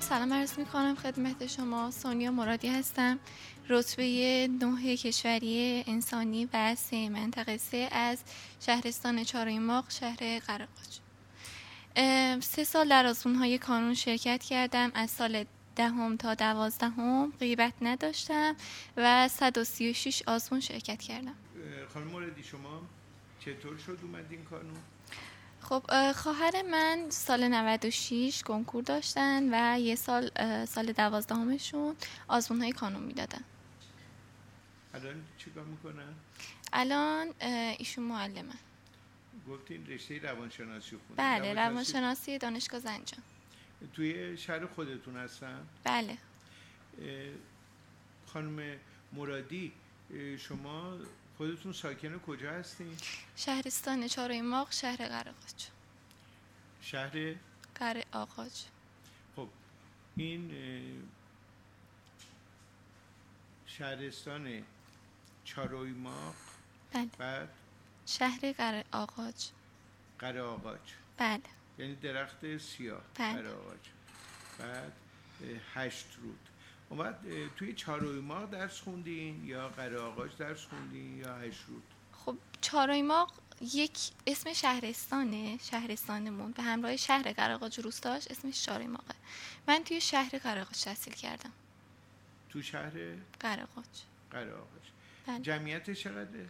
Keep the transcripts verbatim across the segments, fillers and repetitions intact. سلام عرض میکنم خدمت شما، سونیا مرادی هستم، رتبه نه کشوری انسانی و سه منطقه سه از شهرستان چارویماق شهر قرهآغاج. سه سال در آزمون‌های کانون شرکت کردم، از سال دهم تا دوازدهم غیبت نداشتم و صد و سی و شش آزمون شرکت کردم. خانم مرادی شما چطور شد اومدین کانون؟ خب خواهر من سال نود و شش کنکور داشتن و یه سال سال دوازدهمشون آزمون‌های کانون میدادن. الان چیکار میکنن؟ الان ایشون معلمن. گفتین رشته روانشناسی خوندن؟ بله، روانشناسی دانشگاه زنجان. توی شهر خودتون هستن؟ بله. خانم مرادی شما خودتون ساکن کجا هستین؟ شهرستان چارویماق شهر قرهآغاج. شهر قرهآغاج. خب این شهرستان چارویماق بله. بعد شهر قرهآغاج. قرهآغاج. بله. یعنی درخت سیاه. بله. قرهآغاج. بعد هشترود. اومد توی چارویماق درس خوندین یا قرهآغاج درس خوندین یا هشترود؟ خب چارویماق یک اسم شهرستانه، شهرستانمون به همراه شهر قرهآغاج روستاش اسمش چارویماقه. من توی شهر قرهآغاج تحصیل کردم. تو شهر قرهآغاج. قرهآغاج. بله. جمعیت چقدره؟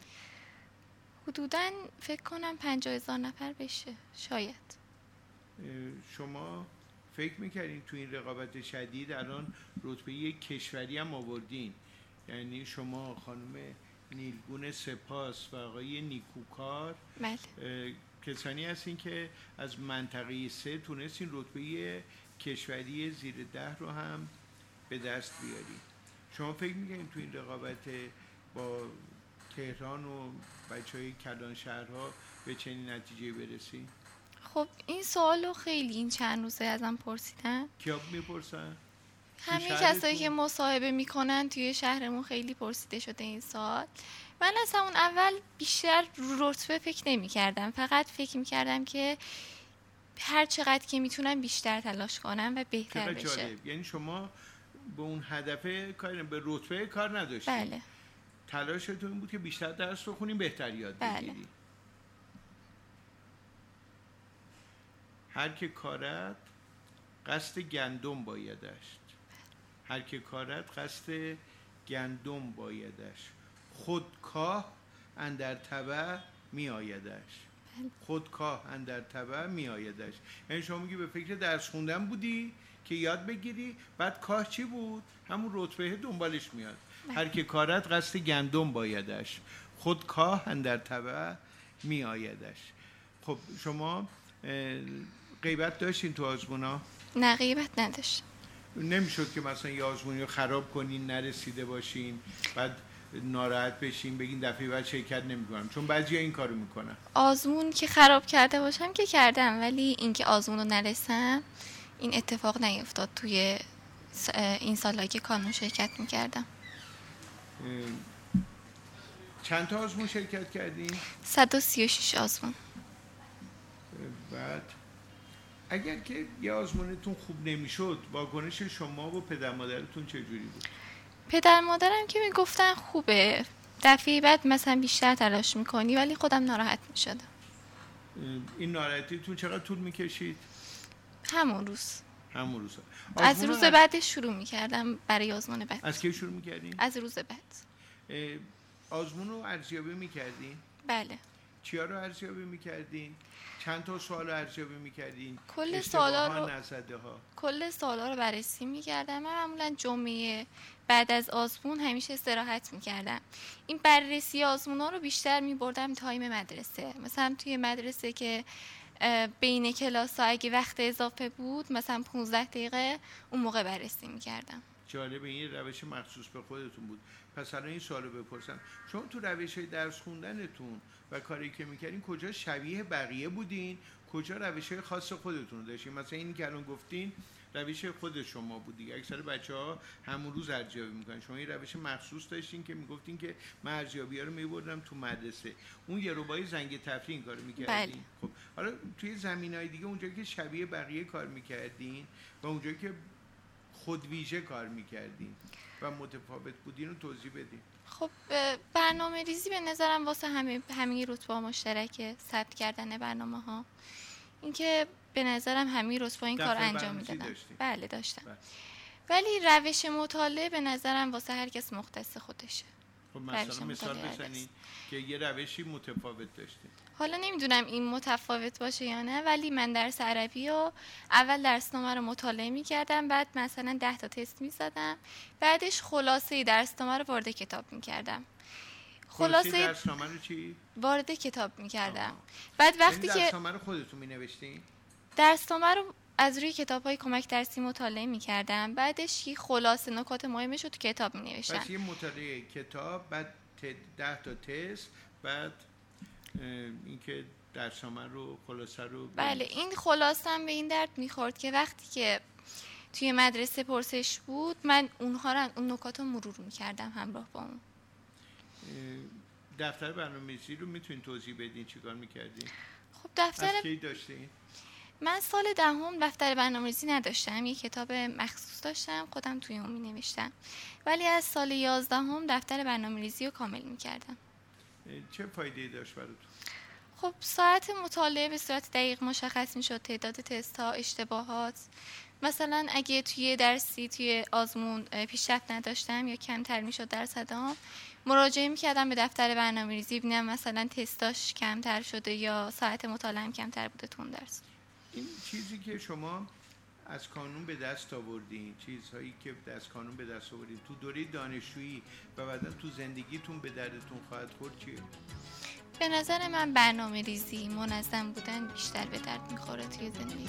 حدوداً فکر کنم پنجاه هزار نفر بشه شاید. شما فکر می‌کردین تو این رقابت شدید الان رتبه یک کشوری هم آوردین، یعنی شما خانم نیلگون سپاس و آقای نیکوکار بله. کسانی هستین که از منطقه سه تونستین رتبه کشوری زیر ده رو هم به دست بیارین. شما فکر می‌کردین تو این رقابت با تهران و بچه‌های کلان شهرها به چنین نتیجه برسین؟ خب این سوالو خیلی این چند روزه ازم پرسیدن. کیا میپرسن؟ همین کسایی که مصاحبه میکنن توی شهرمون خیلی پرسیده شده این سوال. من از همون اول بیشتر رتبه فکر نمیکردم، فقط فکر میکردم که هر چقدر که میتونم بیشتر تلاش کنم و بهتر بشه. جالب. یعنی شما به اون هدفه کار به رتبه کار نداشتید. بله. تلاشتون این بود که بیشتر درس بخونیم، بهتر یاد بگیریم. بله. هر که کارت قصد گندم بایدش، هر که کارت قصد گندم بایدش، خودکاه اندر تبع می آیدش. خودکاه اندر تبع می آیدش. یعنی شما میگی به فکر درس خوندن بودی که یاد بگیری، بعد کاه چی بود؟ همون رتبه دنبالش میاد. هر که کارت قصد گندم بایدش، خودکاه اندر تبع می آیدش. خب شما غیبت داشتین تو آزمونا؟ نه غیبت نداشتم. نمیشد که مثلا یه آزمونی رو خراب کنین، نرسیده باشین، بعد ناراحت بشین بگین دفعه بعد شرکت نمی‌کنم؟ چون بعضیا این کارو میکنن. آزمون که خراب کرده باشم که کردم، ولی اینکه آزمون رو نرسم این اتفاق نیفتاد توی این سالایی که کانون شرکت میکردم. چند تا آزمون شرکت کردین؟ صد و سی و شش آزمون. بعد اگر که یه آزمونتون خوب نمیشد واکنش شما و پدر مادرتون چجوری بود؟ پدر مادرم که میگفتن خوبه، دفعه بعد مثلا بیشتر تلاش میکنی، ولی خودم ناراحت میشدم. این ناراحتیتون چقدر طول میکشید؟ همون روز. همون روز. از روز بعد شروع میکردم برای آزمون بعد. از کی شروع میکردین؟ از روز بعد. آزمون رو ارزیابی میکردین؟ بله. چیا رو ارزیابی میکردین؟ چند تا سوال رو ارزیابی میکردین؟ کل سوالا رو کل سوالا رو بررسی میکردم. من معمولا جمعه بعد از آزمون همیشه استراحت میکردم. این بررسی آزمونا رو بیشتر میبردم تایم مدرسه. مثلا توی مدرسه که بین کلاس‌ها اگه وقت اضافه بود مثلا پانزده دقیقه اون موقع بررسی میکردم. جالب، این روش مخصوص به خودتون بود. پس الان این سوالو بپرسم، چون تو روش‌های درس خوندنتون و کاری که می‌کردین کجا شبیه بقیه بودین، کجا روش‌های خاص خودتون رو داشتین؟ مثلا این که الان گفتین روش خود شما بود دیگه، اکثر بچه‌ها همون روز ارزیابی می‌کنن، شما این روش مخصوص داشتین که می‌گفتین که من ارزیابی‌ها رو می‌بردم تو مدرسه، اون یه روبای زنگ تفریح کارو می‌کردین. خب حالا توی زمینه‌های دیگه اونجایی که شبیه بقیه کار می‌کردین و اونجایی که خود ویژه کار می‌کردین و متفاوت بودین رو توضیح بدین. خب برنامه‌ریزی به نظرم واسه همه همه رتبه‌ها مشترکه، ثبت کردن برنامه‌ها. اینکه به نظرم همه رتبه‌ها این کار انجام میدادن. بله داشتم. بله. ولی روش مطالعه به نظرم واسه هر کس مختص خودشه. خب مثلا مثال بزنید که یه روشی متفاوت داشتین. حالا نمیدونم این متفاوت باشه یا نه، ولی من درس عربی رو اول درسنامه رو مطالعه می‌کردم، بعد مثلا ده تا تست می‌زدم، بعدش خلاصه درسنامه رو وارد کتاب می‌کردم. خلاصه درسنامه رو چی؟ وارد کتاب می‌کردم. بعد وقتی که درسنامه رو خودتون می‌نوشتین؟ درسنامه رو از روی کتاب‌های کمک درسی مطالعه می‌کردم، بعدش یه خلاصه نکات مهمش رو تو کتاب می‌نوشتم. پس یه مطالعه کتاب، بعد ده تا تست، بعد اینکه درسنامه رو خلاصه رو. بله این خلاصه هم به این درد می‌خورد که وقتی که توی مدرسه پرسش بود من اونها رو اون نکات رو مرور می‌کردم همراه با اون. دفتر برنامه‌ریزی رو می‌تونین توضیح بدین چیکار می‌کردین؟ خب دفتر از کی داشتین؟ من سال دهم دفتر برنامه‌ریزی نداشتم، یه کتاب مخصوص داشتم خودم توی اون می‌نوشتم، ولی از سال یازدهم دفتر برنامه‌ریزی رو کامل می‌کردم. چه فایده‌ای داشت براتون؟ خب ساعت مطالعه به صورت دقیق مشخص می‌شد، تعداد تست‌ها، اشتباهات. مثلا اگه توی درسی توی آزمون پیشرفت نداشتم یا کمتر می‌شد درصدام، مراجعه می‌کردم به دفتر برنامه‌ریزی ببینم مثلا تستاش کمتر شده یا ساعت مطالعه‌ام کمتر بوده تو اون درس. این چیزی که شما از کانون به دست آوردین، چیزهایی که از کانون به دست آوردین تو دوره دانشجویی و بعدا تو زندگیتون به دردتون خواهد خورد چیه؟ به نظر من برنامه ریزی، منظم بودن بیشتر به درد میخوره توی زندگی.